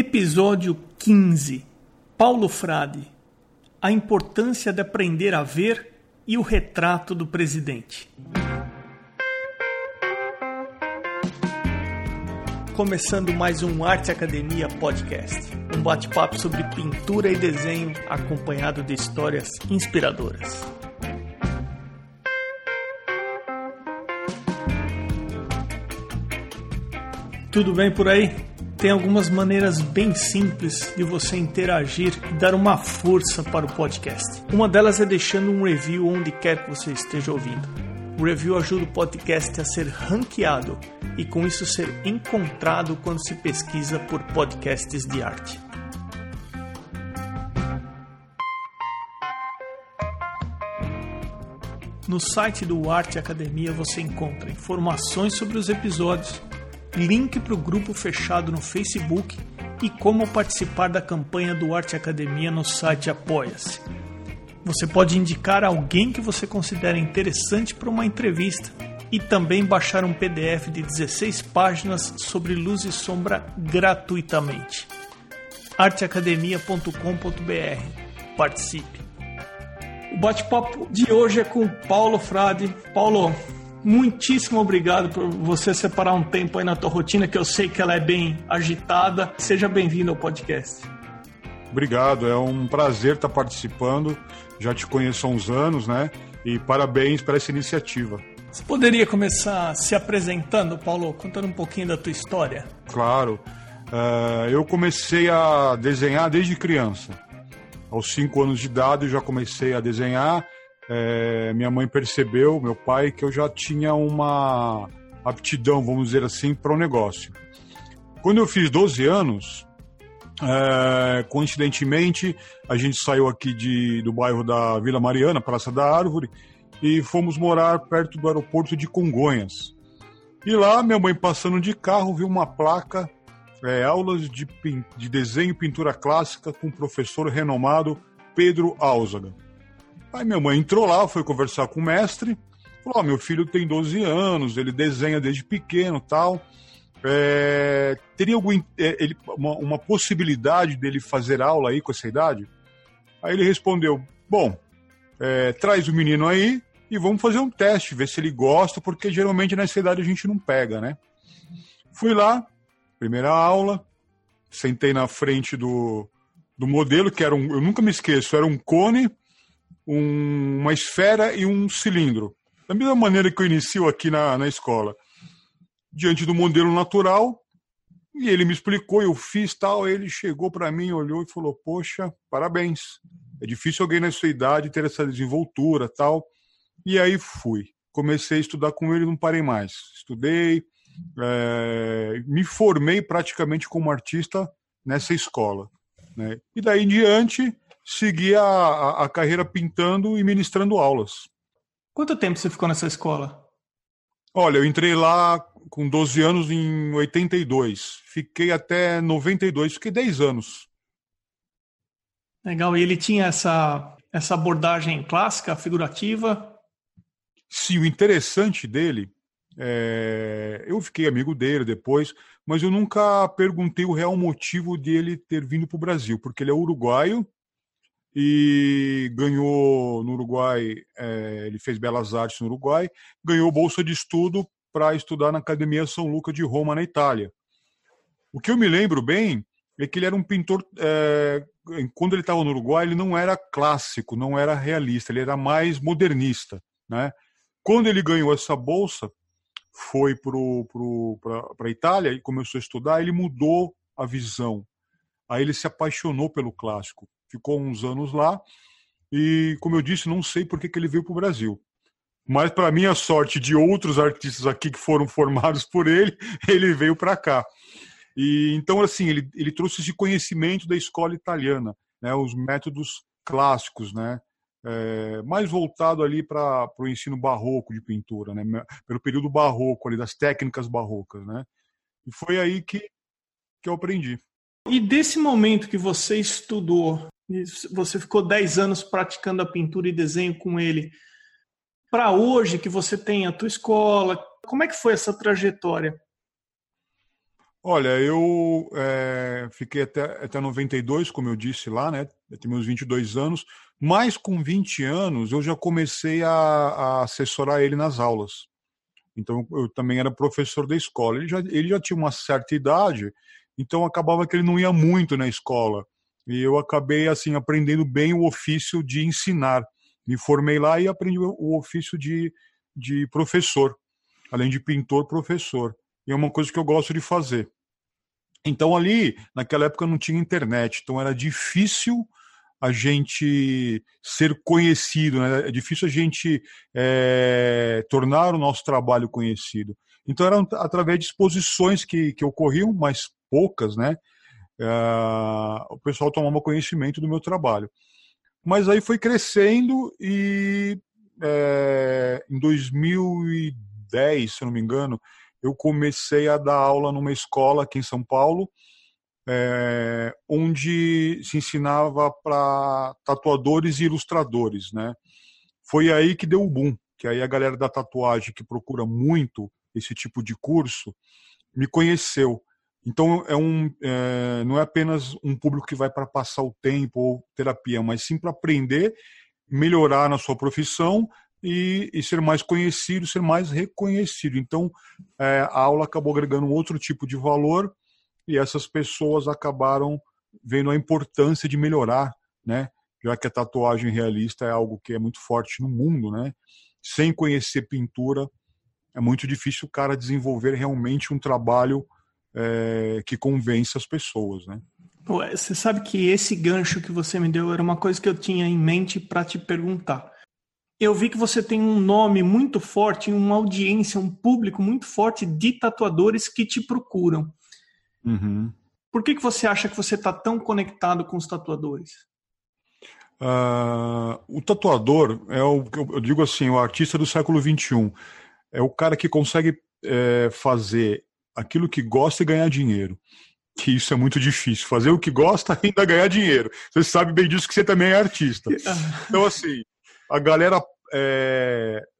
Episódio 15. Paulo Frade. A importância de aprender a ver e o retrato do presidente. Começando mais um Arte Academia Podcast, um bate-papo sobre pintura e desenho acompanhado de histórias inspiradoras. Tudo bem por aí? Tem algumas maneiras bem simples de você interagir e dar uma força para o podcast. Uma delas é deixando um review onde quer que você esteja ouvindo. O review ajuda o podcast a ser ranqueado e com isso ser encontrado quando se pesquisa por podcasts de arte. No site do Arte Academia você encontra informações sobre os episódios, link para o grupo fechado no Facebook e como participar da campanha do Arte Academia no site Apoia-se. Você pode indicar alguém que você considera interessante para uma entrevista e também baixar um PDF de 16 páginas sobre luz e sombra gratuitamente. arteacademia.com.br. Participe! O bate-papo de hoje é com Paulo Frade. Paulo, muitíssimo obrigado por você separar um tempo aí na tua rotina, que eu sei que ela é bem agitada. Seja bem-vindo ao podcast. Obrigado, é um prazer estar participando. Já te conheço há uns anos, né? E parabéns para essa iniciativa. Você poderia começar se apresentando, Paulo, contando um pouquinho da tua história? Claro. Eu comecei a desenhar desde criança. Aos 5 anos de idade eu já comecei a desenhar. Minha mãe percebeu, meu pai, que eu já tinha uma aptidão, vamos dizer assim, para o negócio. Quando eu fiz 12 anos, coincidentemente, a gente saiu aqui do bairro da Vila Mariana, Praça da Árvore, e fomos morar perto do aeroporto de Congonhas. E lá, minha mãe passando de carro, viu uma placa, aulas de desenho e pintura clássica com o professor renomado Pedro Alzaga. Aí minha mãe entrou lá, foi conversar com o mestre, falou, meu filho tem 12 anos, ele desenha desde pequeno e tal, teria uma possibilidade dele fazer aula aí com essa idade? Aí ele respondeu, traz o menino aí e vamos fazer um teste, ver se ele gosta, porque geralmente nessa idade a gente não pega, né? Fui lá, primeira aula, sentei na frente do modelo, que era eu nunca me esqueço, era um cone, uma esfera e um cilindro. Da mesma maneira que eu inicio aqui na escola. Diante do modelo natural, e ele me explicou, eu fiz tal, ele chegou para mim, olhou e falou, poxa, parabéns. É difícil alguém na sua idade ter essa desenvoltura, tal. E aí fui. Comecei a estudar com ele e não parei mais. Estudei, me formei praticamente como artista nessa escola, né? E daí em diante segui a carreira pintando e ministrando aulas. Quanto tempo você ficou nessa escola? Olha, eu entrei lá com 12 anos em 82. Fiquei até 92, fiquei 10 anos. Legal, e ele tinha essa abordagem clássica, figurativa? Sim, o interessante dele, eu fiquei amigo dele depois, mas eu nunca perguntei o real motivo dele ter vindo para o Brasil, porque ele é uruguaio, e ganhou no Uruguai, ele fez belas artes no Uruguai, ganhou bolsa de estudo para estudar na Academia São Luca de Roma, na Itália. O que eu me lembro bem é que ele era um pintor, quando ele estava no Uruguai, ele não era clássico, não era realista, ele era mais modernista, né? Quando ele ganhou essa bolsa, foi para a Itália e começou a estudar, ele mudou a visão. Aí ele se apaixonou pelo clássico. Ficou uns anos lá e, como eu disse, não sei por que ele veio para o Brasil. Mas, para minha sorte, de outros artistas aqui que foram formados por ele, ele veio para cá. E, então, assim, ele trouxe esse conhecimento da escola italiana, né, os métodos clássicos, né, mais voltado ali para o ensino barroco de pintura, né, pelo período barroco, ali, das técnicas barrocas. Né, e foi aí que eu aprendi. E desse momento que você estudou, você ficou 10 anos praticando a pintura e desenho com ele, para hoje que você tem a tua escola, como é que foi essa trajetória? Olha, eu fiquei até 92, como eu disse lá, né? Eu tenho meus 22 anos, mas com 20 anos eu já comecei a assessorar ele nas aulas. Então eu também era professor da escola. Ele já tinha uma certa idade, então acabava que ele não ia muito na escola. E eu acabei assim aprendendo bem o ofício de ensinar. Me formei lá e aprendi o ofício de professor, além de pintor, professor. E é uma coisa que eu gosto de fazer. Então ali, naquela época não tinha internet, então era difícil a gente ser conhecido, né? É difícil a gente tornar o nosso trabalho conhecido. Então eram através de exposições que ocorriam, mas poucas, né? O pessoal tomava conhecimento do meu trabalho. Mas aí foi crescendo e em 2010, se eu não me engano, eu comecei a dar aula numa escola aqui em São Paulo, onde se ensinava para tatuadores e ilustradores, né? Foi aí que deu o boom, que aí a galera da tatuagem que procura muito esse tipo de curso me conheceu. Então não é apenas um público que vai para passar o tempo ou terapia, mas sim para aprender, melhorar na sua profissão e ser mais conhecido, ser mais reconhecido. Então a aula acabou agregando um outro tipo de valor e essas pessoas acabaram vendo a importância de melhorar, né? Já que a tatuagem realista é algo que é muito forte no mundo, né? Sem conhecer pintura é muito difícil o cara desenvolver realmente um trabalho que convence as pessoas, né? Você sabe que esse gancho que você me deu era uma coisa que eu tinha em mente para te perguntar. Eu vi que você tem um nome muito forte, uma audiência, um público muito forte de tatuadores que te procuram. Uhum. Por que você acha que você está tão conectado com os tatuadores? O tatuador é eu digo assim, o artista do século XXI. É o cara que consegue fazer aquilo que gosta e ganhar dinheiro. Que isso é muito difícil. Fazer o que gosta e ainda ganhar dinheiro. Você sabe bem disso que você também é artista. Então, assim, a galera,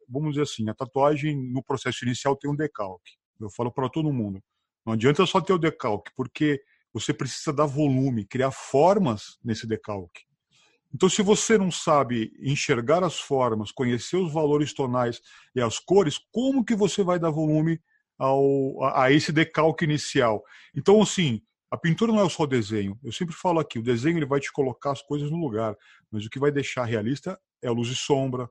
vamos dizer assim, a tatuagem no processo inicial tem um decalque. Eu falo para todo mundo. Não adianta só ter o decalque, porque você precisa dar volume, criar formas nesse decalque. Então, se você não sabe enxergar as formas, conhecer os valores tonais e as cores, como que você vai dar volume a esse decalque inicial? Então, assim, a pintura não é só o desenho. Eu sempre falo aqui, o desenho ele vai te colocar as coisas no lugar, mas o que vai deixar realista é a luz e sombra,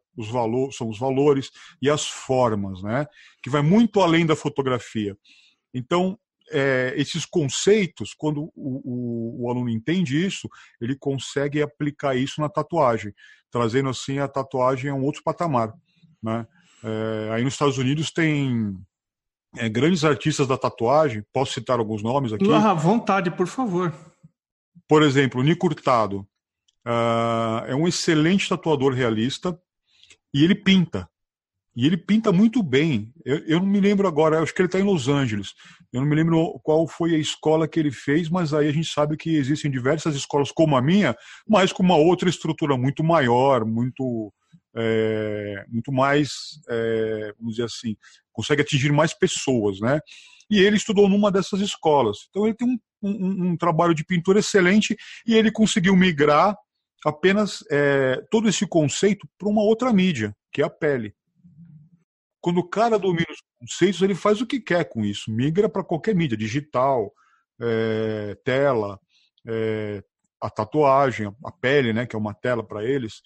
são os valores e as formas, né? Que vai muito além da fotografia. Então, esses conceitos, quando o aluno entende isso, ele consegue aplicar isso na tatuagem, trazendo assim a tatuagem a um outro patamar, né? Aí nos Estados Unidos tem... grandes artistas da tatuagem, posso citar alguns nomes aqui? À vontade, por favor. Por exemplo, Nico Hurtado. É um excelente tatuador realista e ele pinta. E ele pinta muito bem. Eu não me lembro agora, acho que ele está em Los Angeles. Eu não me lembro qual foi a escola que ele fez, mas aí a gente sabe que existem diversas escolas como a minha, mas com uma outra estrutura muito maior, muito mais, vamos dizer assim, consegue atingir mais pessoas, né? E ele estudou numa dessas escolas. Então ele tem um trabalho de pintura excelente e ele conseguiu migrar apenas todo esse conceito para uma outra mídia, que é a pele. Quando o cara domina os conceitos, ele faz o que quer com isso, migra para qualquer mídia, digital, tela, a tatuagem, a pele, né, que é uma tela para eles.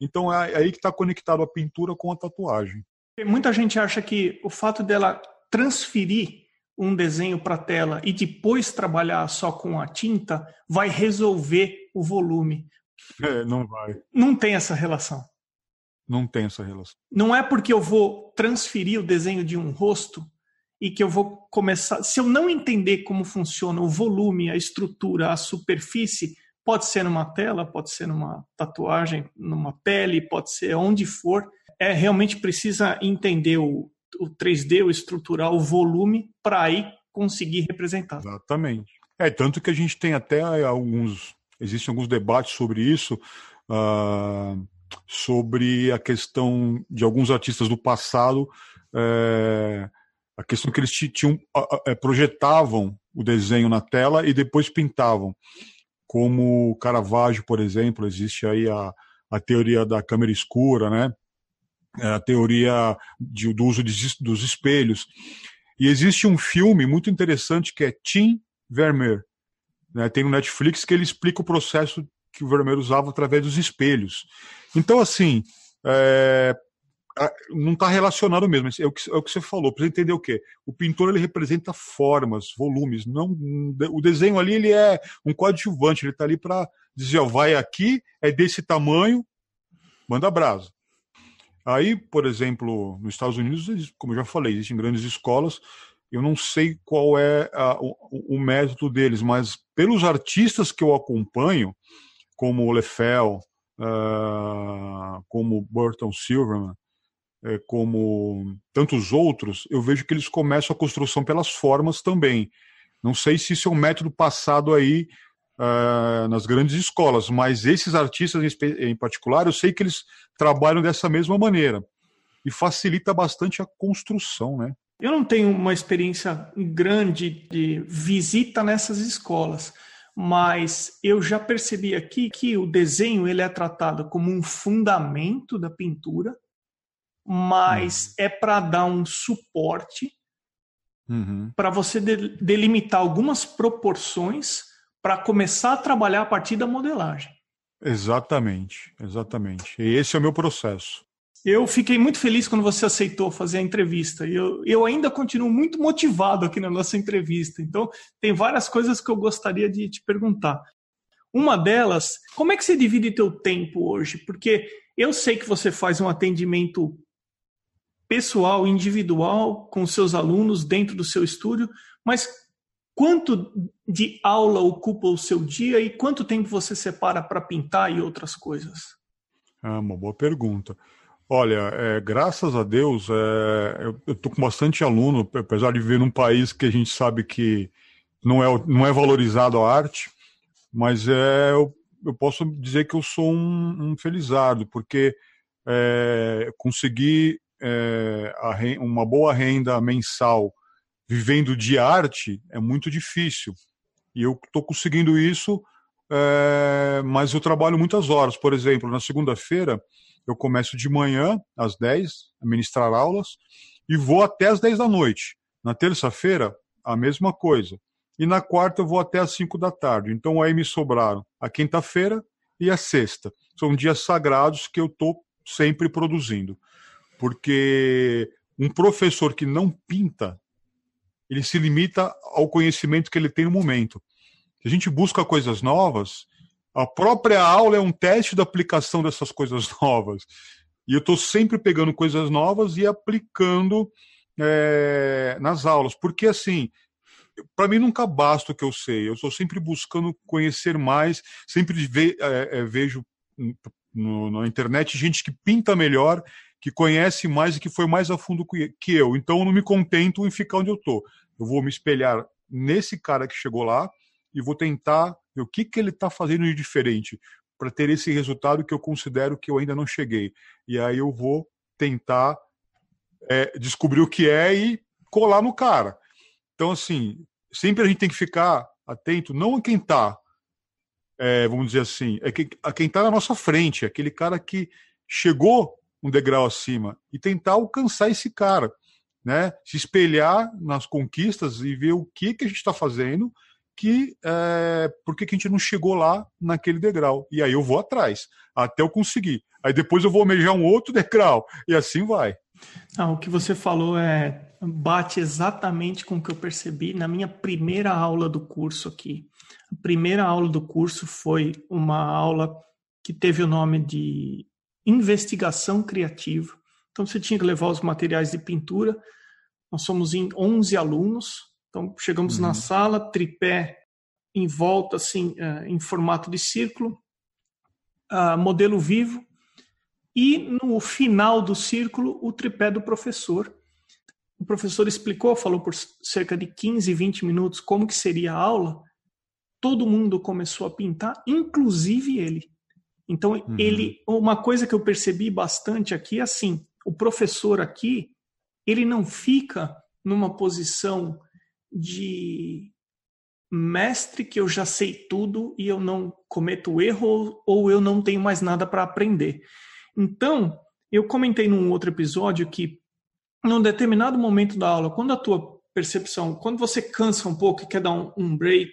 Então é aí que está conectado a pintura com a tatuagem. Muita gente acha que o fato dela transferir um desenho para a tela e depois trabalhar só com a tinta vai resolver o volume. Não vai. Não tem essa relação. Não tem essa relação. Não é porque eu vou transferir o desenho de um rosto e que eu vou começar... Se eu não entender como funciona o volume, a estrutura, a superfície, pode ser numa tela, pode ser numa tatuagem, numa pele, pode ser onde for... realmente precisa entender o 3D, o estrutural, o volume, para aí conseguir representar. Exatamente. Tanto que a gente tem até existem alguns debates sobre isso, sobre a questão de alguns artistas do passado A questão é que eles projetavam o desenho na tela e depois pintavam. Como Caravaggio, por exemplo, existe aí a teoria da câmera escura, né? A teoria do uso dos espelhos. E existe um filme muito interessante que é Tim Vermeer. Né? Tem no Netflix, que ele explica o processo que o Vermeer usava através dos espelhos. Então, assim, não está relacionado mesmo. É o que você falou. Precisa entender o quê? O pintor, ele representa formas, volumes. Não, o desenho ali, ele é um coadjuvante. Ele está ali para dizer, ó, vai aqui, é desse tamanho, manda brasa. Aí, por exemplo, nos Estados Unidos, como eu já falei, existem grandes escolas. Eu não sei qual é o método deles, mas pelos artistas que eu acompanho, como o Lefell, como Burton Silverman, como tantos outros, eu vejo que eles começam a construção pelas formas também. Não sei se isso é um método passado aí nas grandes escolas, mas esses artistas em particular, eu sei que eles trabalham dessa mesma maneira e facilita bastante a construção, né? Eu não tenho uma experiência grande de visita nessas escolas, mas eu já percebi aqui que o desenho ele é tratado como um fundamento da pintura, mas é para dar um suporte, para você delimitar algumas proporções para começar a trabalhar a partir da modelagem. Exatamente, exatamente. E esse é o meu processo. Eu fiquei muito feliz quando você aceitou fazer a entrevista. Eu ainda continuo muito motivado aqui na nossa entrevista. Então, tem várias coisas que eu gostaria de te perguntar. Uma delas, como é que você divide teu tempo hoje? Porque eu sei que você faz um atendimento pessoal, individual, com seus alunos dentro do seu estúdio, mas quanto de aula ocupa o seu dia e quanto tempo você separa para pintar e outras coisas? Ah, uma boa pergunta. Olha, graças a Deus, eu estou com bastante aluno, apesar de viver num país que a gente sabe que não é valorizado a arte, mas eu posso dizer que eu sou um felizardo, porque consegui uma boa renda mensal vivendo de arte é muito difícil. E eu estou conseguindo isso, mas eu trabalho muitas horas. Por exemplo, na segunda-feira, eu começo de manhã, às 10, a ministrar aulas, e vou até às 10 da noite. Na terça-feira, a mesma coisa. E na quarta, eu vou até às 5 da tarde. Então, aí me sobraram a quinta-feira e a sexta. São dias sagrados que eu estou sempre produzindo. Porque um professor que não pinta, ele se limita ao conhecimento que ele tem no momento. Se a gente busca coisas novas, a própria aula é um teste da aplicação dessas coisas novas. E eu estou sempre pegando coisas novas e aplicando nas aulas. Porque, assim, para mim nunca basta o que eu sei. Eu estou sempre buscando conhecer mais, sempre vejo na internet gente que pinta melhor, que conhece mais e que foi mais a fundo que eu. Então, eu não me contento em ficar onde eu estou. Eu vou me espelhar nesse cara que chegou lá e vou tentar o que ele está fazendo de diferente para ter esse resultado que eu considero que eu ainda não cheguei. E aí eu vou tentar descobrir o que é e colar no cara. Então, assim, sempre a gente tem que ficar atento, não a quem está, vamos dizer assim, a quem está na nossa frente, aquele cara que chegou um degrau acima, e tentar alcançar esse cara, né? Se espelhar nas conquistas e ver o que a gente está fazendo, por que a gente não chegou lá naquele degrau. E aí eu vou atrás, até eu conseguir. Aí depois eu vou almejar um outro degrau, e assim vai. O que você falou bate exatamente com o que eu percebi na minha primeira aula do curso aqui. A primeira aula do curso foi uma aula que teve o nome de investigação criativa. Então você tinha que levar os materiais de pintura. Nós somos em 11 alunos. Então, chegamos na sala, tripé em volta, assim, em formato de círculo, modelo vivo, e no final do círculo, o tripé do professor. O professor explicou, falou por cerca de 15, 20 minutos como que seria a aula. Todo mundo começou a pintar, inclusive ele. Então, uma coisa que eu percebi bastante aqui é assim, o professor aqui, ele não fica numa posição de mestre que eu já sei tudo e eu não cometo erro ou eu não tenho mais nada para aprender. Então, eu comentei num outro episódio que, num determinado momento da aula, quando a tua percepção, quando você cansa um pouco e quer dar um break,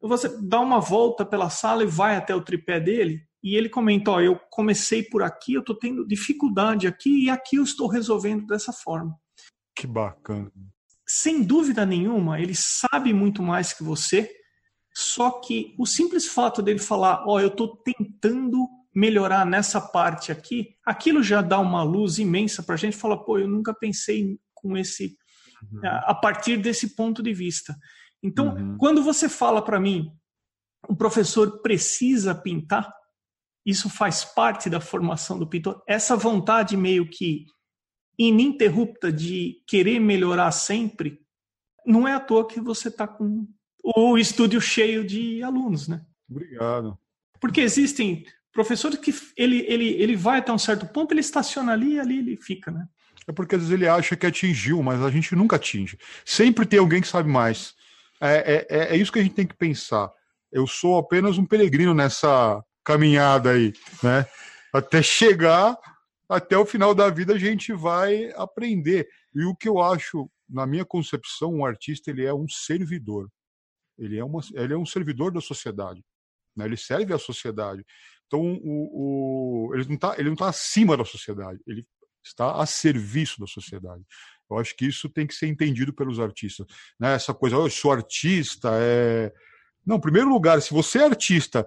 você dá uma volta pela sala e vai até o tripé dele e ele comenta, ó, eu comecei por aqui, eu estou tendo dificuldade aqui e aqui eu estou resolvendo dessa forma. Que bacana. Sem dúvida nenhuma, ele sabe muito mais que você, só que o simples fato dele falar, ó, eu estou tentando melhorar nessa parte aqui, aquilo já dá uma luz imensa para a gente falar, pô, eu nunca pensei com esse, a partir desse ponto de vista. Então, quando você fala para mim, o professor precisa pintar, isso faz parte da formação do pintor, essa vontade meio que ininterrupta de querer melhorar sempre, não é à toa que você está com o estúdio cheio de alunos, né? Obrigado. Porque existem professor que ele vai até um certo ponto, ele estaciona ali e ali ele fica, né? É porque às vezes ele acha que atingiu, mas a gente nunca atinge. Sempre tem alguém que sabe mais. É isso que a gente tem que pensar. Eu sou apenas um peregrino nessa caminhada aí, né? Até chegar, até o final da vida a gente vai aprender. E o que eu acho, na minha concepção, um artista ele é um servidor. Ele é um servidor da sociedade, né? Ele serve à sociedade. Então, ele não tá acima da sociedade, ele está a serviço da sociedade. Eu acho que isso tem que ser entendido pelos artistas, né? Essa coisa, eu sou artista, Não, em primeiro lugar, se você é artista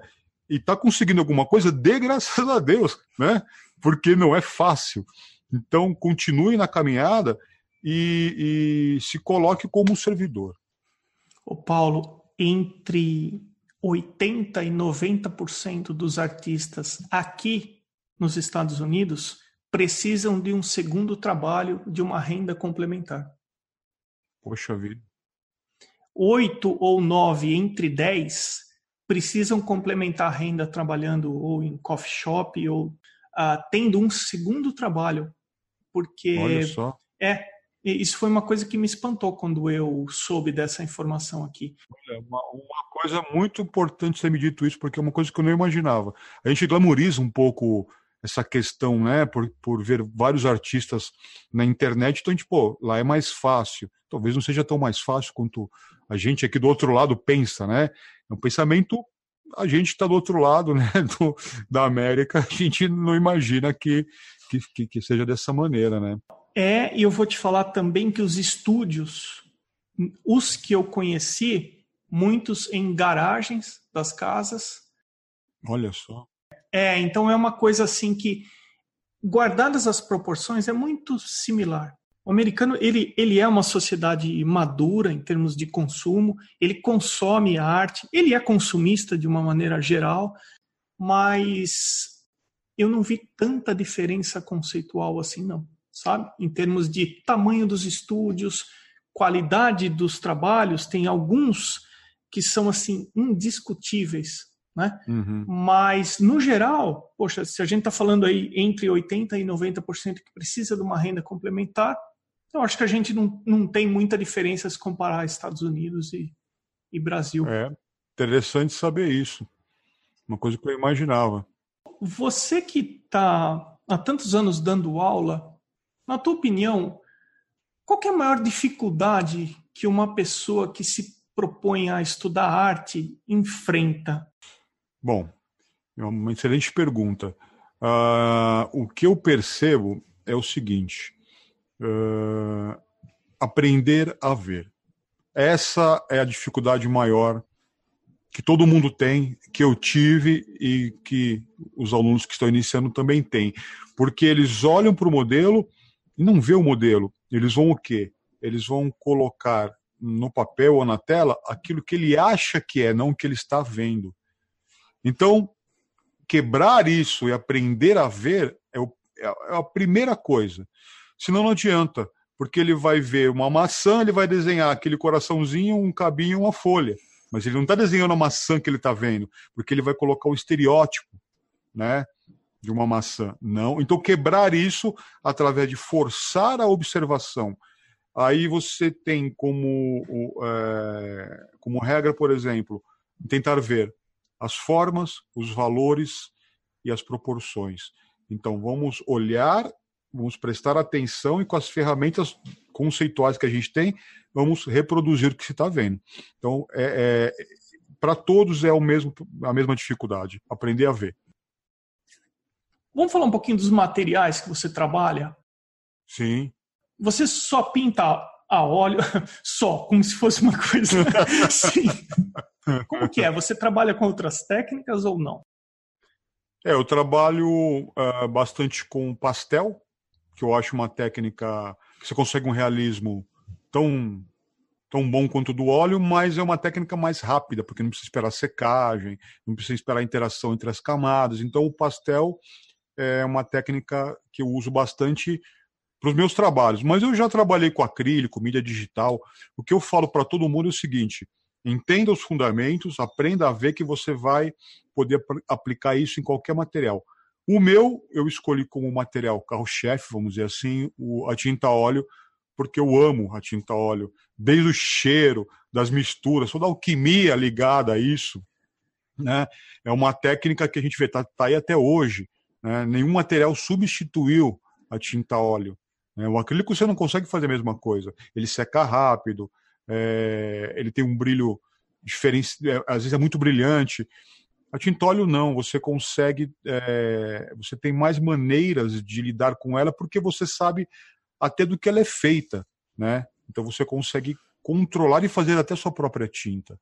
e está conseguindo alguma coisa, dê graças a Deus, né? Porque não é fácil. Então, continue na caminhada e se coloque como servidor. Ô Paulo, entre 80% e 90% dos artistas aqui nos Estados Unidos precisam de um segundo trabalho, de uma renda complementar. Poxa vida. 8 ou 9 entre 10 precisam complementar a renda trabalhando ou em coffee shop ou tendo um segundo trabalho. Porque olha só. Isso foi uma coisa que me espantou quando eu soube dessa informação aqui. Olha, uma coisa muito importante você me dito isso, porque é uma coisa que eu não imaginava. A gente glamouriza um pouco essa questão, né, por ver vários artistas na internet, então, tipo, lá é mais fácil. Talvez não seja tão mais fácil quanto a gente aqui do outro lado pensa, né? É um pensamento, a gente está do outro lado, né, da América, a gente não imagina que seja dessa maneira, né? E eu vou te falar também que os estúdios, os que eu conheci, muitos em garagens das casas. Olha só. Então é uma coisa assim que, guardadas as proporções, é muito similar. O americano, ele é uma sociedade madura em termos de consumo, ele consome a arte, ele é consumista de uma maneira geral, mas eu não vi tanta diferença conceitual assim, não. Sabe? Em termos de tamanho dos estúdios, qualidade dos trabalhos, tem alguns que são assim indiscutíveis, né? Mas no geral, poxa, se a gente está falando aí entre 80% e 90% que precisa de uma renda complementar, eu acho que a gente não tem muita diferença se comparar Estados Unidos e Brasil. É interessante saber isso, uma coisa que eu imaginava. Você que está há tantos anos dando aula, na tua opinião, qual que é a maior dificuldade que uma pessoa que se propõe a estudar arte enfrenta? Bom, é uma excelente pergunta. O que eu percebo é o seguinte, aprender a ver. Essa é a dificuldade maior que todo mundo tem, que eu tive e que os alunos que estão iniciando também têm. Porque eles olham para o modelo e não vê o modelo. Eles vão o quê? Eles vão colocar no papel ou na tela aquilo que ele acha que é, não o que ele está vendo. Então, quebrar isso e aprender a ver é a primeira coisa. Senão não adianta, porque ele vai ver uma maçã, ele vai desenhar aquele coraçãozinho, um cabinho, uma folha. Mas ele não está desenhando a maçã que ele está vendo, porque ele vai colocar o estereótipo, né, de uma maçã. Não. Então, quebrar isso através de forçar a observação Aí você tem como regra, por exemplo, tentar ver as formas, os valores e as proporções. Então, vamos olhar, vamos prestar atenção e, com as ferramentas conceituais que a gente tem, vamos reproduzir o que se está vendo. Então, para todos é a mesma dificuldade, aprender a ver. Vamos falar um pouquinho dos materiais que você trabalha? Sim. Você só pinta a óleo, como se fosse uma coisa assim. Como que é? Você trabalha com outras técnicas ou não? Eu trabalho bastante com pastel, que eu acho uma técnica que você consegue um realismo tão bom quanto do óleo, mas é uma técnica mais rápida, porque não precisa esperar secagem, não precisa esperar a interação entre as camadas. Então, o pastel é uma técnica que eu uso bastante para os meus trabalhos. Mas eu já trabalhei com acrílico, mídia digital. O que eu falo para todo mundo é o seguinte: entenda os fundamentos, aprenda a ver que você vai poder aplicar isso em qualquer material. O meu, eu escolhi como material carro-chefe, vamos dizer assim, a tinta óleo, porque eu amo a tinta óleo, desde o cheiro, das misturas, toda a alquimia ligada a isso, né? É uma técnica que a gente vê, tá aí até hoje, né? Nenhum material substituiu a tinta óleo, né? O acrílico você não consegue fazer a mesma coisa, ele seca rápido, ele tem um brilho diferente, às vezes é muito brilhante. A tinta óleo não, você consegue, você tem mais maneiras de lidar com ela, porque você sabe até do que ela é feita, né? Então você consegue controlar e fazer até a sua própria tinta.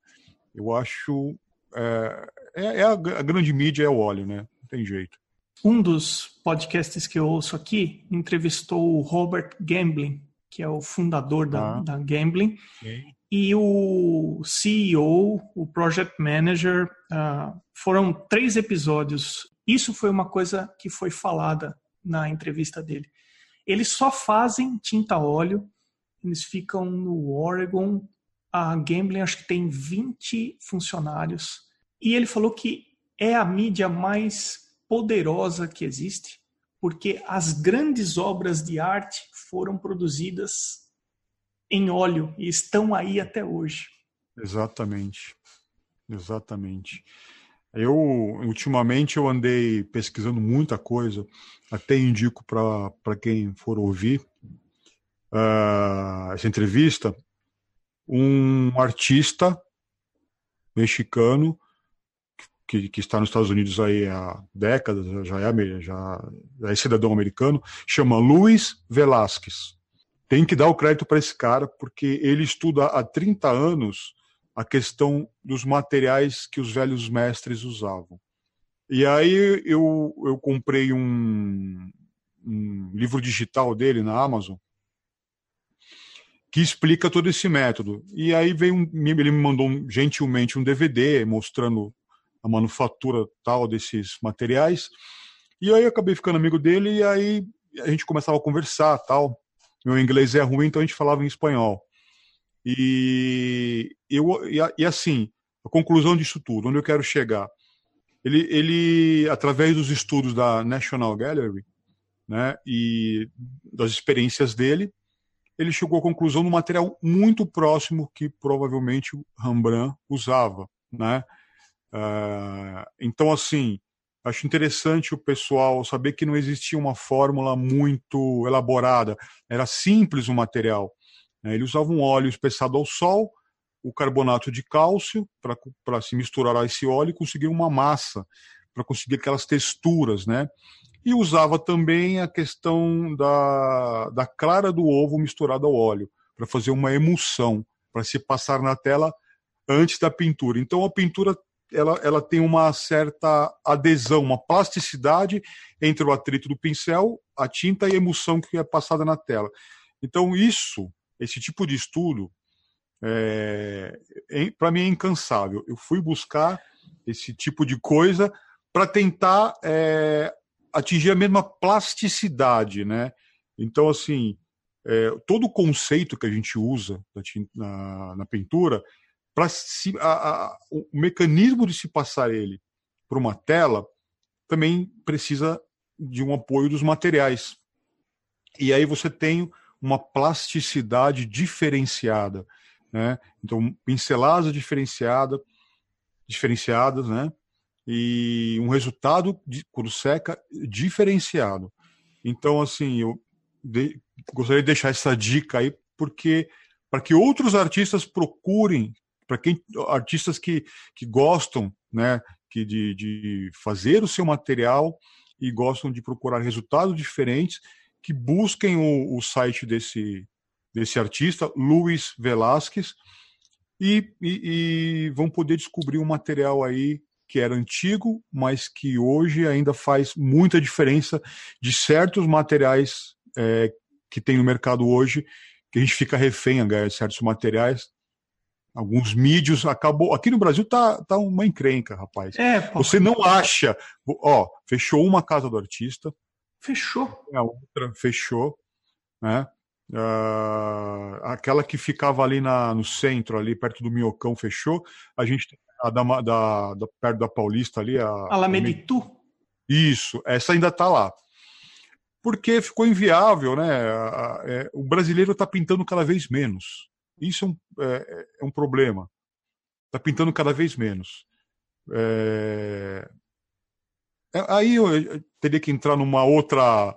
Eu acho a grande mídia é o óleo, né? Não tem jeito. Um dos podcasts que eu ouço aqui entrevistou o Robert Gamblin, que é o fundador da Gamblin, okay. E o CEO, o Project Manager, foram 3 episódios. Isso foi uma coisa que foi falada na entrevista dele. Eles só fazem tinta óleo, eles ficam no Oregon. A Gamblin acho que tem 20 funcionários. E ele falou que é a mídia mais poderosa que existe, porque as grandes obras de arte foram produzidas em óleo e estão aí até hoje. Exatamente, exatamente. Eu, ultimamente, eu andei pesquisando muita coisa, até indico para quem for ouvir essa entrevista, um artista mexicano que está nos Estados Unidos aí há décadas, já é cidadão americano, chama Luis Velásquez. Tem que dar o crédito para esse cara, porque ele estuda há 30 anos a questão dos materiais que os velhos mestres usavam. E aí eu comprei um livro digital dele na Amazon que explica todo esse método. E aí ele me mandou gentilmente um DVD mostrando a manufatura tal desses materiais. E aí eu acabei ficando amigo dele e aí a gente começava a conversar tal. Meu inglês é ruim, então a gente falava em espanhol. E assim, a conclusão disso tudo, onde eu quero chegar, ele através dos estudos da National Gallery, né, e das experiências dele, ele chegou à conclusão de um material muito próximo que provavelmente o Rembrandt usava, né? Então, assim, acho interessante o pessoal saber que não existia uma fórmula muito elaborada, era simples o material. Ele usava um óleo espessado ao sol, o carbonato de cálcio, para se misturar a esse óleo e conseguir uma massa, para conseguir aquelas texturas, né? E usava também a questão da clara do ovo misturada ao óleo, para fazer uma emulsão, para se passar na tela antes da pintura. Então a pintura ela tem uma certa adesão, uma plasticidade entre o atrito do pincel, a tinta e a emulsão que é passada na tela. Então esse tipo de estudo, para mim, é incansável. Eu fui buscar esse tipo de coisa para tentar atingir a mesma plasticidade, né? Então, assim, todo o conceito que a gente usa na pintura, o mecanismo de se passar ele para uma tela também precisa de um apoio dos materiais. E aí você tem uma plasticidade diferenciada, né? Então, pinceladas diferenciadas, né? E um resultado de, quando seca, diferenciado. Então, assim, eu gostaria de deixar essa dica aí, porque para que outros artistas procurem, para quem artistas que gostam, né, que de fazer o seu material e gostam de procurar resultados diferentes, que busquem o site desse artista, Luis Velásquez, e vão poder descobrir um material aí que era antigo, mas que hoje ainda faz muita diferença de certos materiais que tem no mercado hoje, que a gente fica refém a ganhar certos materiais. Alguns mídios acabou. Aqui no Brasil tá uma encrenca, rapaz. Você não acha. Ó, fechou uma casa do artista. Fechou. A outra fechou, né? Aquela que ficava ali no centro, ali perto do Minhocão, fechou. A gente tem a perto da Paulista ali. A Lameditu. Isso, essa ainda está lá. Porque ficou inviável, né? O brasileiro está pintando cada vez menos. Isso é um problema. Está pintando cada vez menos. Aí eu teria que entrar numa outra.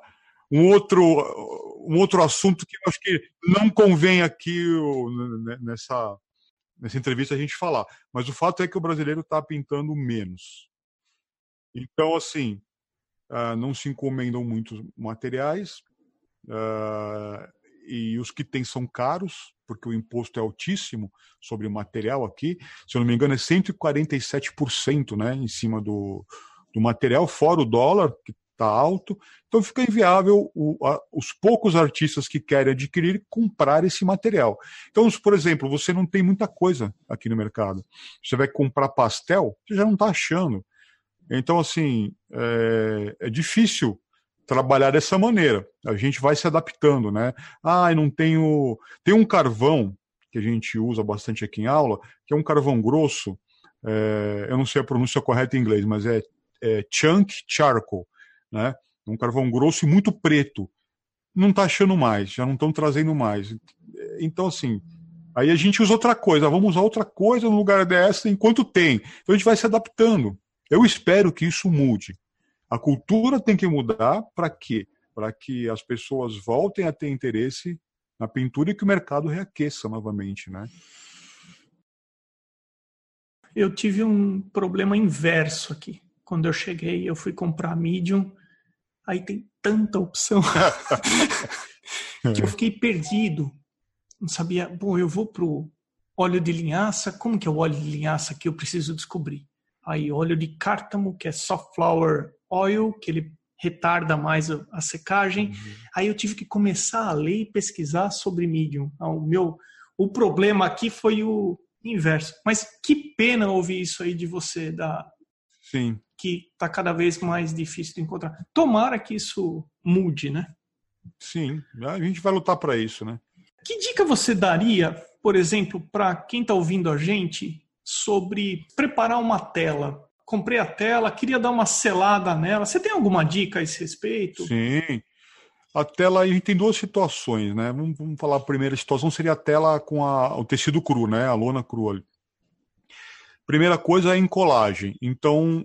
Um outro assunto que eu acho que não convém aqui nessa entrevista a gente falar. Mas o fato é que o brasileiro está pintando menos. Então, assim, não se encomendam muitos materiais. E os que tem são caros, porque o imposto é altíssimo sobre o material aqui. Se eu não me engano, é 147%, né, em cima do material, fora o dólar, que está alto. Então fica inviável os poucos artistas que querem adquirir comprar esse material. Então, por exemplo, você não tem muita coisa aqui no mercado. Você vai comprar pastel, você já não está achando. Então, assim, é difícil trabalhar dessa maneira. A gente vai se adaptando, né? Eu não tenho... Tem um carvão que a gente usa bastante aqui em aula, que é um carvão grosso, eu não sei a pronúncia correta em inglês, mas é chunk charcoal, né? Um carvão grosso e muito preto. Não está achando mais, já não estão trazendo mais. Então, assim, aí a gente usa outra coisa, vamos usar outra coisa no lugar dessa enquanto tem. Então a gente vai se adaptando. Eu espero que isso mude. A cultura tem que mudar para quê? Para que as pessoas voltem a ter interesse na pintura e que o mercado reaqueça novamente, né? Eu tive um problema inverso aqui. Quando eu cheguei, eu fui comprar Medium, aí tem tanta opção que eu fiquei perdido. Não sabia, eu vou pro óleo de linhaça, como que é o óleo de linhaça que eu preciso descobrir? Aí óleo de cártamo, que é soft flower oil, que ele retarda mais a secagem. Uhum. Aí eu tive que começar a ler e pesquisar sobre medium. Então, o problema aqui foi o inverso. Mas que pena ouvir isso aí de você, Sim. Que está cada vez mais difícil de encontrar. Tomara que isso mude, né? Sim, a gente vai lutar para isso, né? Que dica você daria, por exemplo, para quem está ouvindo a gente sobre preparar uma tela? Comprei a tela, queria dar uma selada nela. Você tem alguma dica a esse respeito? Sim. A tela, a gente tem duas situações, né? Vamos falar a primeira situação, seria a tela com o tecido cru, né? A lona crua. Primeira coisa é a encolagem. Então,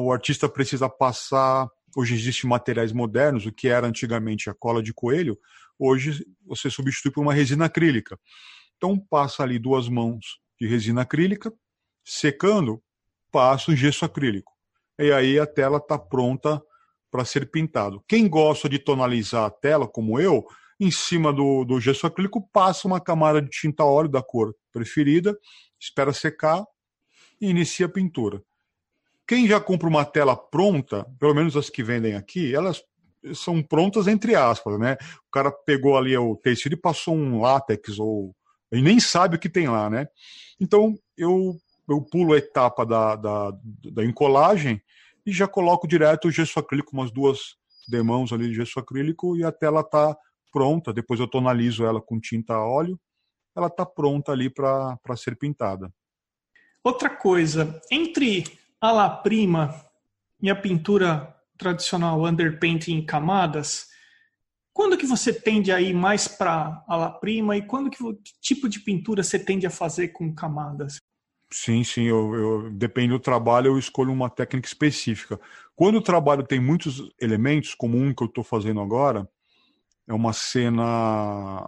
o artista precisa passar... Hoje existem materiais modernos, o que era antigamente a cola de coelho, hoje você substitui por uma resina acrílica. Então, passa ali duas mãos de resina acrílica, secando, passa o gesso acrílico. E aí a tela está pronta para ser pintada. Quem gosta de tonalizar a tela, como eu, em cima do gesso acrílico, passa uma camada de tinta óleo da cor preferida, espera secar e inicia a pintura. Quem já compra uma tela pronta, pelo menos as que vendem aqui, elas são prontas entre aspas, né? O cara pegou ali o tecido e passou um látex e nem sabe o que tem lá, né? Então, eu pulo a etapa da encolagem e já coloco direto o gesso acrílico, umas duas demãos ali de gesso acrílico, e a tela está pronta. Depois eu tonalizo ela com tinta a óleo. Ela está pronta ali para ser pintada. Outra coisa, entre a la prima e a pintura tradicional underpainting em camadas, Quando que você tende a ir mais para a la prima e quando que tipo de pintura você tende a fazer com camadas? Sim, depende do trabalho, eu escolho uma técnica específica. Quando o trabalho tem muitos elementos, como um que eu estou fazendo agora, é uma cena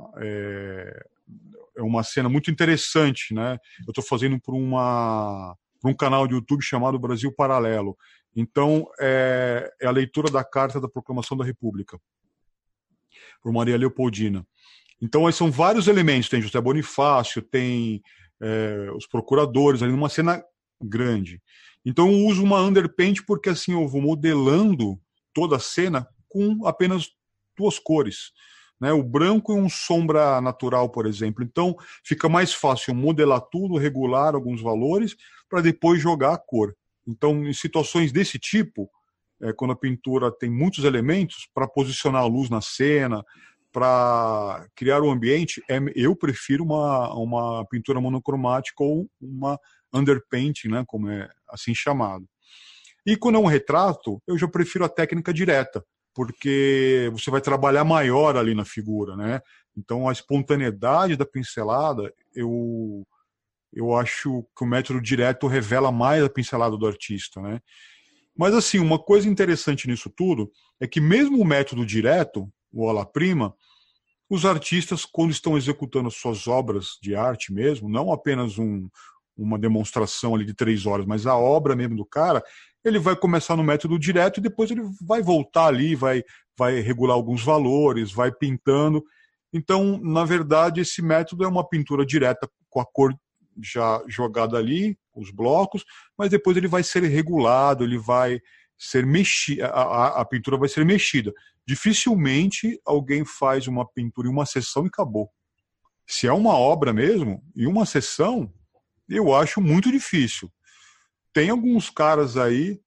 muito interessante, né? Eu estou fazendo por um canal de YouTube chamado Brasil Paralelo. Então, é a leitura da Carta da Proclamação da República, por Maria Leopoldina. Então, aí são vários elementos. Tem José Bonifácio, tem os procuradores, ali numa cena grande. Então, eu uso uma underpaint porque assim eu vou modelando toda a cena com apenas duas cores, né? O branco e um sombra natural, por exemplo. Então, fica mais fácil modelar tudo, regular alguns valores, para depois jogar a cor. Então, em situações desse tipo, quando a pintura tem muitos elementos, para posicionar a luz na cena, para criar um ambiente, eu prefiro uma pintura monocromática ou uma underpainting, né, como é assim chamado. E quando é um retrato, eu já prefiro a técnica direta, porque você vai trabalhar maior ali na figura, né? Então a espontaneidade da pincelada, eu acho que o método direto revela mais a pincelada do artista, né? Mas assim, uma coisa interessante nisso tudo é que mesmo o método direto, o à la prima, os artistas, quando estão executando suas obras de arte mesmo, não apenas uma demonstração ali de 3 horas, mas a obra mesmo do cara, ele vai começar no método direto e depois ele vai voltar ali, vai regular alguns valores, vai pintando. Então, na verdade, esse método é uma pintura direta com a cor já jogada ali, os blocos, mas depois ele vai ser regulado, ele vai ser mexido, a pintura vai ser mexida. Dificilmente alguém faz uma pintura em uma sessão e acabou. Se é uma obra mesmo, em uma sessão, eu acho muito difícil. Tem alguns caras aí,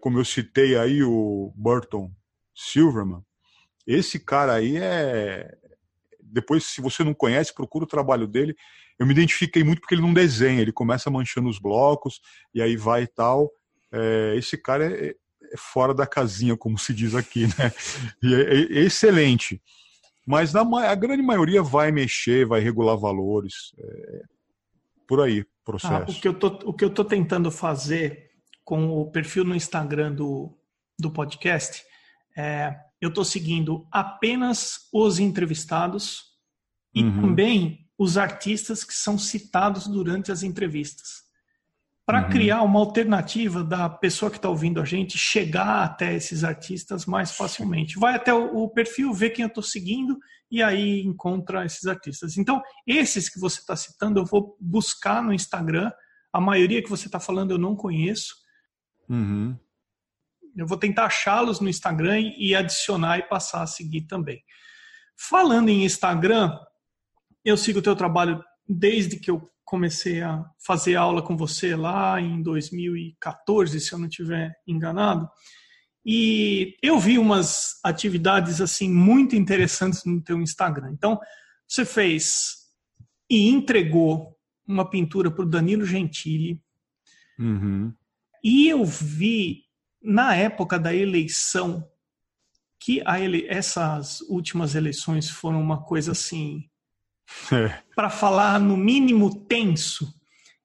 como eu citei aí, o Burton Silverman. Esse cara aí Depois, se você não conhece, procura o trabalho dele. Eu me identifiquei muito porque ele não desenha, ele começa manchando os blocos, e aí vai e tal. Esse cara é fora da casinha, como se diz aqui, né? E é excelente. Mas a grande maioria vai mexer, vai regular valores. Por aí, processo. O que eu tô tentando fazer com o perfil no Instagram do podcast é... Eu estou seguindo apenas os entrevistados e também os artistas que são citados durante as entrevistas. Para criar uma alternativa da pessoa que está ouvindo a gente chegar até esses artistas mais facilmente. Vai até o perfil, vê quem eu estou seguindo e aí encontra esses artistas. Então, esses que você está citando, eu vou buscar no Instagram. A maioria que você está falando eu não conheço. Eu vou tentar achá-los no Instagram e adicionar e passar a seguir também. Falando em Instagram, eu sigo o teu trabalho desde que eu comecei a fazer aula com você lá em 2014, se eu não estiver enganado. E eu vi umas atividades assim, muito interessantes no teu Instagram. Então, você fez e entregou uma pintura para o Danilo Gentili. E eu vi... Na época da eleição, que essas últimas eleições foram uma coisa assim, para falar no mínimo tenso,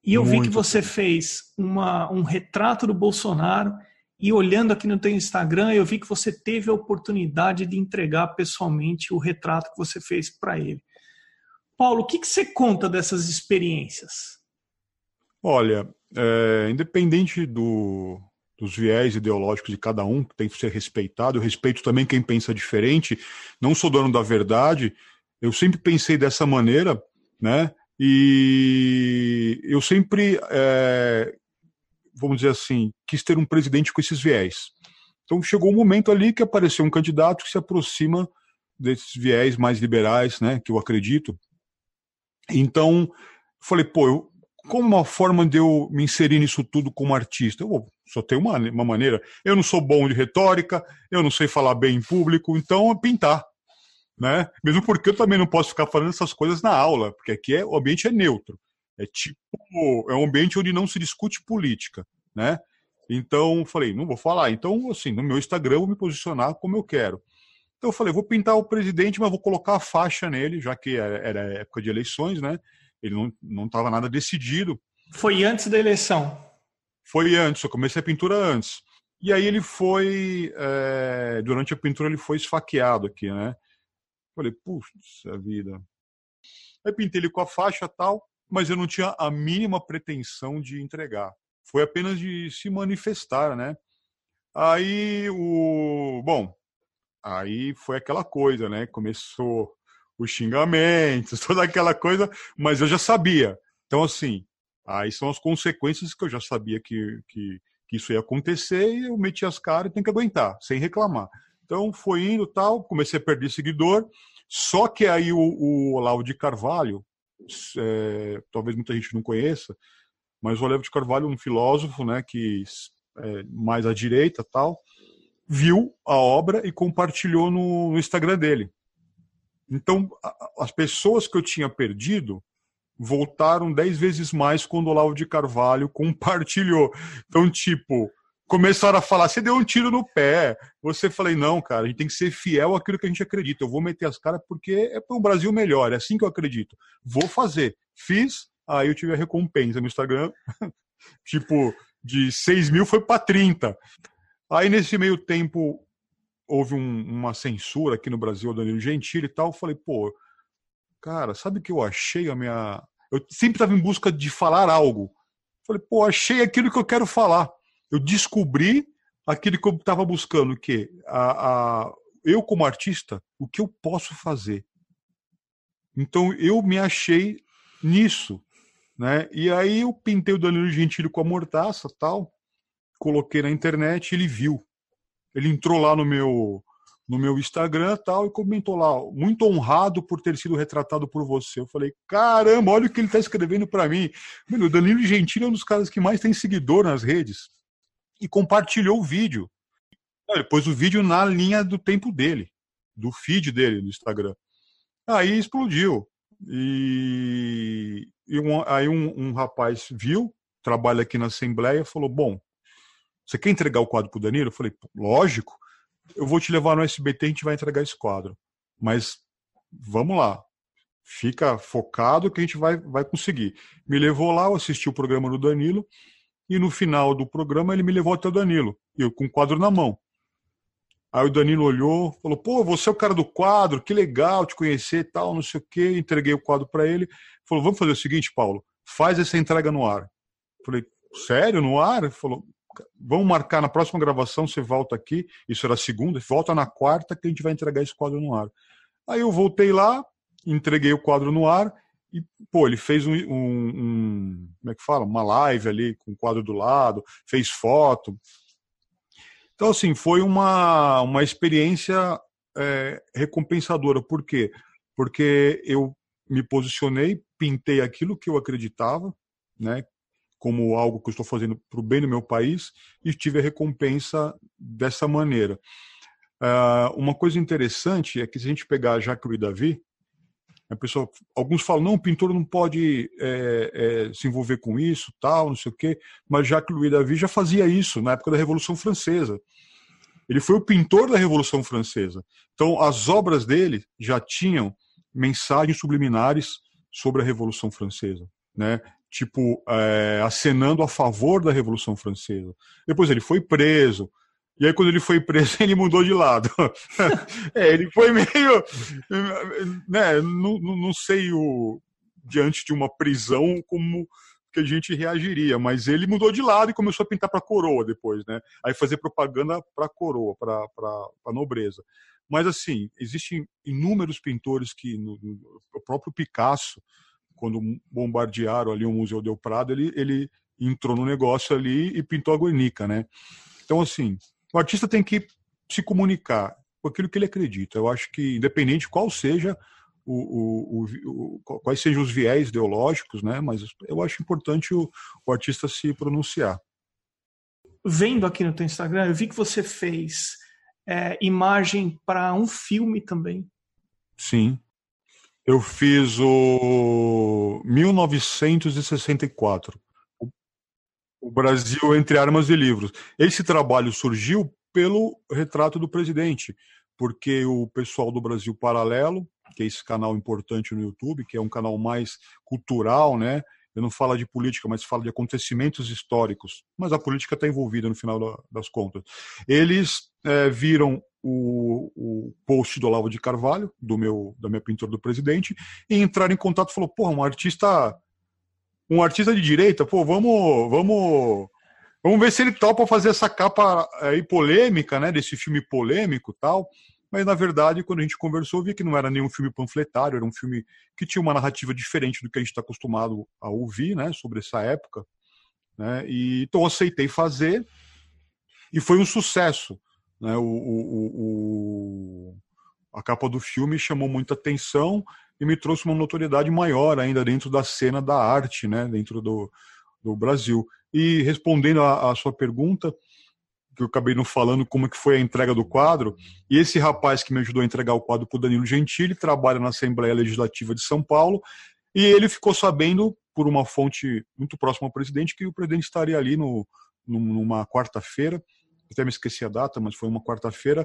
e eu vi que você fez um retrato do Bolsonaro, e olhando aqui no teu Instagram, eu vi que você teve a oportunidade de entregar pessoalmente o retrato que você fez para ele. Paulo, o que você conta dessas experiências? Olha, independente dos viés ideológicos de cada um, que tem que ser respeitado. Eu respeito também quem pensa diferente, não sou dono da verdade, eu sempre pensei dessa maneira, né? E eu sempre, vamos dizer assim, quis ter um presidente com esses viés. Então chegou um momento ali que apareceu um candidato que se aproxima desses viés mais liberais, né? Que eu acredito. Então, falei, como uma forma de eu me inserir nisso tudo como artista? Eu só tenho uma maneira. Eu não sou bom de retórica, eu não sei falar bem em público, então é pintar, né? Mesmo porque eu também não posso ficar falando essas coisas na aula, porque aqui o ambiente é neutro. É um ambiente onde não se discute política, né? Então, falei, não vou falar. Então, assim, no meu Instagram eu vou me posicionar como eu quero. Então eu falei, vou pintar o presidente, mas vou colocar a faixa nele, já que era época de eleições, né? Ele não estava nada decidido. Foi antes da eleição? Foi antes, eu comecei a pintura antes. E aí ele foi, durante a pintura ele foi esfaqueado aqui, né? Falei, puxa vida. Aí pintei ele com a faixa e tal, mas eu não tinha a mínima pretensão de entregar. Foi apenas de se manifestar, né? Aí aí foi aquela coisa, né? Começou os xingamentos, toda aquela coisa, mas eu já sabia. Então, assim, aí são as consequências que eu já sabia que isso ia acontecer e eu meti as caras e tenho que aguentar, sem reclamar. Então, foi indo tal, comecei a perder seguidor, só que aí o Olavo de Carvalho, talvez muita gente não conheça, mas o Olavo de Carvalho, um filósofo, né, que é mais à direita tal, viu a obra e compartilhou no Instagram dele. Então, as pessoas que eu tinha perdido voltaram 10 vezes mais quando o Olavo de Carvalho compartilhou. Então, tipo, começaram a falar, você deu um tiro no pé. Você falei, não, cara, a gente tem que ser fiel àquilo que a gente acredita. Eu vou meter as caras porque é para um Brasil melhor, é assim que eu acredito. Vou fazer. Fiz, aí eu tive a recompensa no Instagram. Tipo, de 6.000 foi para 30. Aí, nesse meio tempo, houve uma censura aqui no Brasil, Danilo Gentili e tal. Eu falei, pô, cara, sabe o que eu achei? Eu sempre estava em busca de falar algo. Falei, pô, achei aquilo que eu quero falar. Eu descobri aquilo que eu estava buscando, que eu, como artista, o que eu posso fazer. Então, eu me achei nisso, né? E aí eu pintei o Danilo Gentili com a mortaça tal, coloquei na internet, ele viu. Ele entrou lá no meu Instagram tal, e comentou lá, muito honrado por ter sido retratado por você. Eu falei, caramba, olha o que ele está escrevendo para mim. Mano, o Danilo Gentili é um dos caras que mais tem seguidor nas redes. E compartilhou o vídeo. Ele pôs o vídeo na linha do tempo dele, do feed dele no Instagram. Aí explodiu. Aí um rapaz viu, trabalha aqui na Assembleia, falou, bom, você quer entregar o quadro pro Danilo? Eu falei, lógico. Eu vou te levar no SBT, a gente vai entregar esse quadro. Mas vamos lá. Fica focado que a gente vai conseguir. Me levou lá, eu assisti o programa do Danilo e no final do programa ele me levou até o Danilo. Eu com o quadro na mão. Aí o Danilo olhou, falou, pô, você é o cara do quadro, que legal te conhecer e tal, não sei o quê. Entreguei o quadro para ele. Falou, vamos fazer o seguinte, Paulo, faz essa entrega no ar. Eu falei, sério, no ar? Ele falou, vamos marcar na próxima gravação, você volta aqui, isso era segunda, volta na quarta que a gente vai entregar esse quadro no ar. Aí eu voltei lá, entreguei o quadro no ar e, pô, ele fez como é que fala? Uma live ali com o quadro do lado, fez foto. Então, assim, foi uma experiência recompensadora. Por quê? Porque eu me posicionei, pintei aquilo que eu acreditava, né? Como algo que eu estou fazendo para o bem do meu país, e tive a recompensa dessa maneira. Uma coisa interessante é que se a gente pegar Jacques-Louis David, alguns falam, não, o pintor não pode se envolver com isso, tal, não sei o quê, mas Jacques-Louis David já fazia isso na época da Revolução Francesa. Ele foi o pintor da Revolução Francesa. Então, as obras dele já tinham mensagens subliminares sobre a Revolução Francesa, né? Tipo, acenando a favor da Revolução Francesa. Depois ele foi preso. E aí, quando ele foi preso, ele mudou de lado. Ele foi meio... Né, não sei diante de uma prisão como que a gente reagiria, mas ele mudou de lado e começou a pintar para a coroa depois, né? Aí fazer propaganda para a coroa, para a nobreza. Mas, assim, existem inúmeros pintores que... O próprio Picasso, quando bombardearam ali o Museu del Prado, ele entrou no negócio ali e pintou a Guernica, né? Então, assim, o artista tem que se comunicar com aquilo que ele acredita. Eu acho que, independente qual seja quais sejam os viés ideológicos, né? Mas eu acho importante o artista se pronunciar. Vendo aqui no teu Instagram, eu vi que você fez imagem para um filme também. Sim. Eu fiz o 1964, o Brasil entre armas e livros. Esse trabalho surgiu pelo retrato do presidente, porque o pessoal do Brasil Paralelo, que é esse canal importante no YouTube, que é um canal mais cultural, né? Eu não falo de política, mas falo de acontecimentos históricos. Mas a política está envolvida no final das contas. Eles viram o post do Olavo de Carvalho, da minha pintura do presidente, e entraram em contato e falaram, pô, um artista de direita, pô, vamos ver se ele topa fazer essa capa aí polêmica, né, desse filme polêmico e tal. Mas, na verdade, quando a gente conversou, eu vi que não era nenhum filme panfletário, era um filme que tinha uma narrativa diferente do que a gente está acostumado a ouvir, né, sobre essa época. Né, e, então, eu aceitei fazer e foi um sucesso. Né, a capa do filme chamou muita atenção e me trouxe uma notoriedade maior ainda dentro da cena da arte, né, dentro do Brasil. E, respondendo à sua pergunta, que eu acabei não falando como que foi a entrega do quadro, e esse rapaz que me ajudou a entregar o quadro para o Danilo Gentili trabalha na Assembleia Legislativa de São Paulo, e ele ficou sabendo, por uma fonte muito próxima ao presidente, que o presidente estaria ali numa quarta-feira, até me esqueci a data, mas foi uma quarta-feira,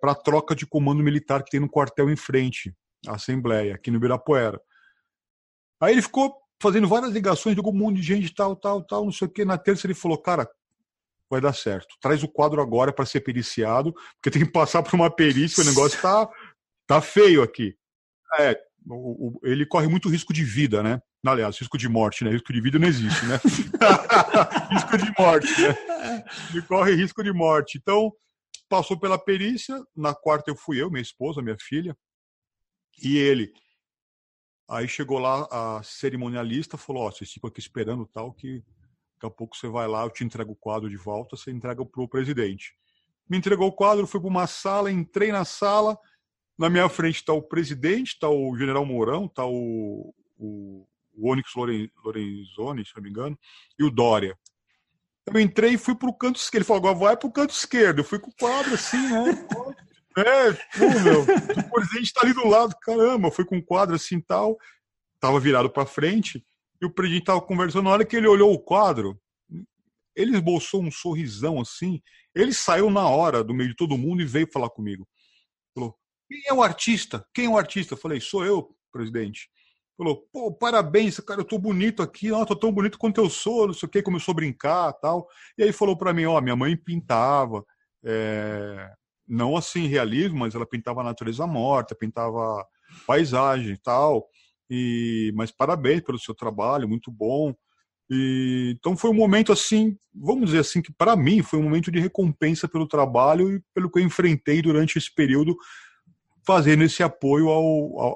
para a troca de comando militar que tem no quartel em frente, a Assembleia, aqui no Ibirapuera. Aí ele ficou fazendo várias ligações, jogou um monte de gente, tal, não sei o quê. Na terça ele falou, cara, vai dar certo. Traz o quadro agora para ser periciado, porque tem que passar por uma perícia, o negócio tá feio aqui. Ele corre muito risco de vida, né? Aliás, risco de morte, né? Risco de vida não existe, né? Risco de morte, né? Ele corre risco de morte. Então, passou pela perícia, na quarta eu, minha esposa, minha filha, e ele. Aí chegou lá a cerimonialista, falou, ó, vocês ficam aqui esperando tal que... Daqui a pouco você vai lá, eu te entrego o quadro de volta, você entrega para o presidente. Me entregou o quadro, fui para uma sala, entrei na sala, na minha frente está o presidente, está o General Mourão, está o Onyx Lorenzoni, se não me engano, e o Dória. Eu entrei e fui para o canto esquerdo, ele falou, agora vai para o canto esquerdo, eu fui com o quadro assim, né? O presidente está ali do lado, caramba, eu fui com o quadro assim e tal, estava virado para frente. E o presidente estava conversando, na hora que ele olhou o quadro, ele esboçou um sorrisão assim, ele saiu na hora do meio de todo mundo e veio falar comigo. Falou, quem é o artista? Quem é o artista? Eu falei, sou eu, presidente. Falou, pô, parabéns, cara, eu tô bonito aqui, ó, tô tão bonito quanto eu sou, não sei o que, começou a brincar e tal. E aí falou para mim, ó, minha mãe pintava, não assim realismo, mas ela pintava a natureza morta, pintava paisagem e tal. Mas parabéns pelo seu trabalho, muito bom. Então foi um momento assim, vamos dizer assim, que para mim foi um momento de recompensa pelo trabalho e pelo que eu enfrentei durante esse período, fazendo esse apoio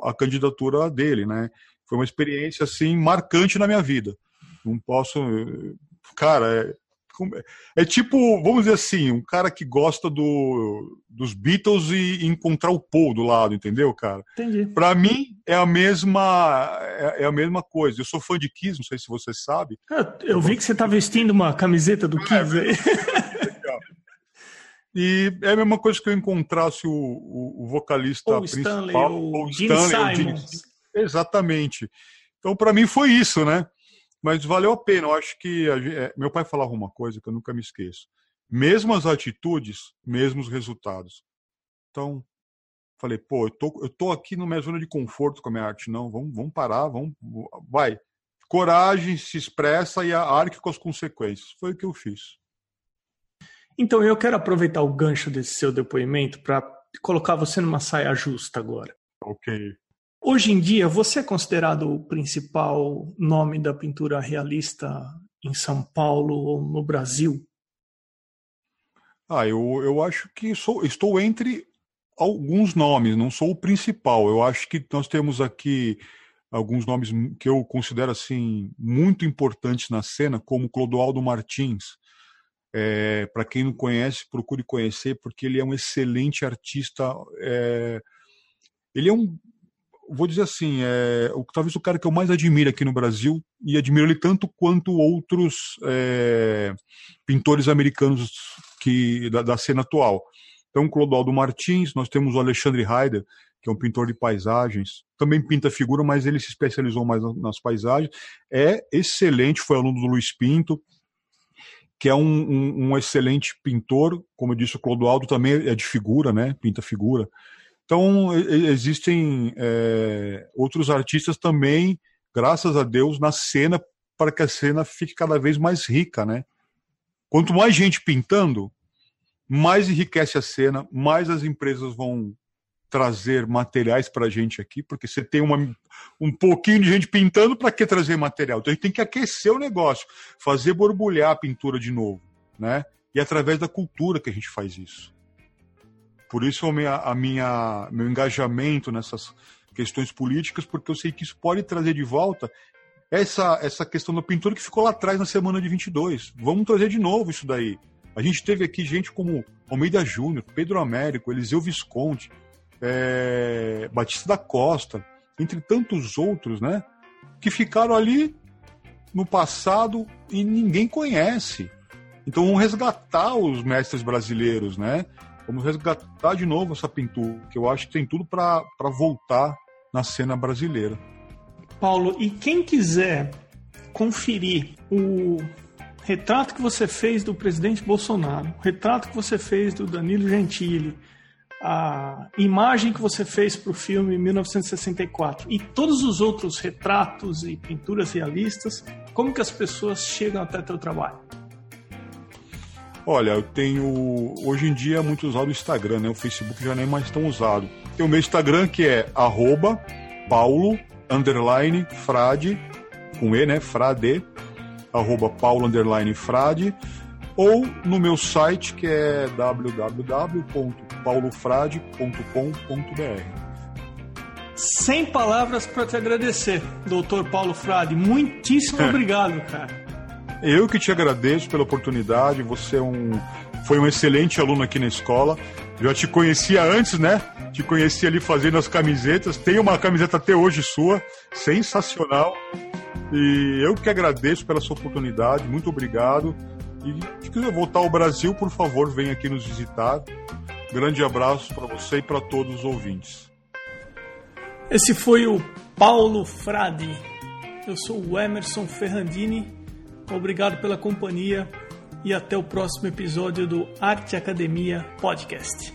à candidatura dele, né? Foi uma experiência assim marcante na minha vida. Não posso, cara, é tipo, vamos dizer assim, um cara que gosta dos Beatles e encontrar o Paul do lado, entendeu, cara? Entendi. Pra mim, é a mesma coisa. Eu sou fã de Kiss, não sei se você sabe. Eu vi que você tá vestindo uma camiseta do Kiss aí. E é a mesma coisa que eu encontrasse o vocalista Paul principal, Stanley, exatamente. Então, pra mim, foi isso, né? Mas valeu a pena, eu acho que... Meu pai falava uma coisa que eu nunca me esqueço. Mesmas atitudes, mesmos resultados. Então, falei, pô, eu tô aqui na minha zona de conforto com a minha arte. Não, vamos parar, vai. Coragem, se expressa e arque com as consequências. Foi o que eu fiz. Então, eu quero aproveitar o gancho desse seu depoimento para colocar você numa saia justa agora. Ok. Hoje em dia, você é considerado o principal nome da pintura realista em São Paulo ou no Brasil? Eu acho que estou entre alguns nomes, não sou o principal. Eu acho que nós temos aqui alguns nomes que eu considero assim, muito importantes na cena, como Clodoaldo Martins. Para quem não conhece, procure conhecer, porque ele é um excelente artista. Ele é um... Vou dizer assim, talvez o cara que eu mais admiro aqui no Brasil, e admiro ele tanto quanto outros pintores americanos da cena atual. Então, Clodoaldo Martins, nós temos o Alexandre Heider, que é um pintor de paisagens, também pinta figura, mas ele se especializou mais nas paisagens, é excelente, foi aluno do Luiz Pinto, que é um excelente pintor, como eu disse, o Clodoaldo também é de figura, né? Pinta figura. Então, existem outros artistas também, graças a Deus, na cena, para que a cena fique cada vez mais rica, né? Quanto mais gente pintando, mais enriquece a cena, mais as empresas vão trazer materiais para a gente aqui, porque você tem um pouquinho de gente pintando, para que trazer material? Então a gente tem que aquecer o negócio, fazer borbulhar a pintura de novo, né? E é através da cultura que a gente faz isso. Por isso meu engajamento nessas questões políticas, porque eu sei que isso pode trazer de volta essa questão da pintura que ficou lá atrás na semana de 22. Vamos trazer de novo isso daí. A gente teve aqui gente como Almeida Júnior, Pedro Américo, Eliseu Visconti, Batista da Costa, entre tantos outros, né, que ficaram ali no passado e ninguém conhece. Então vamos resgatar os mestres brasileiros, né? Vamos resgatar de novo essa pintura, que eu acho que tem tudo para voltar na cena brasileira. Paulo, e quem quiser conferir o retrato que você fez do presidente Bolsonaro, o retrato que você fez do Danilo Gentili, a imagem que você fez para o filme 1964 e todos os outros retratos e pinturas realistas, como que as pessoas chegam até teu trabalho? Olha, eu tenho... Hoje em dia é muito usado o Instagram, né? O Facebook já nem mais tão usado. Tem o meu Instagram, que é @paulo_frade, com E, né? Frade, @paulo_frade, ou no meu site, que é www.paulofrade.com.br. Sem palavras para te agradecer, Dr. Paulo Frade. Muitíssimo obrigado, cara. Eu que te agradeço pela oportunidade. Você foi um excelente aluno aqui na escola. Já te conhecia antes, né? Te conheci ali fazendo as camisetas. Tem uma camiseta até hoje sua, sensacional. E eu que agradeço pela sua oportunidade. Muito obrigado. E se quiser voltar ao Brasil, por favor, venha aqui nos visitar. Grande abraço para você e para todos os ouvintes. Esse foi o Paulo Frade. Eu sou o Emerson Ferrandini. Obrigado pela companhia e até o próximo episódio do Arte Academia Podcast.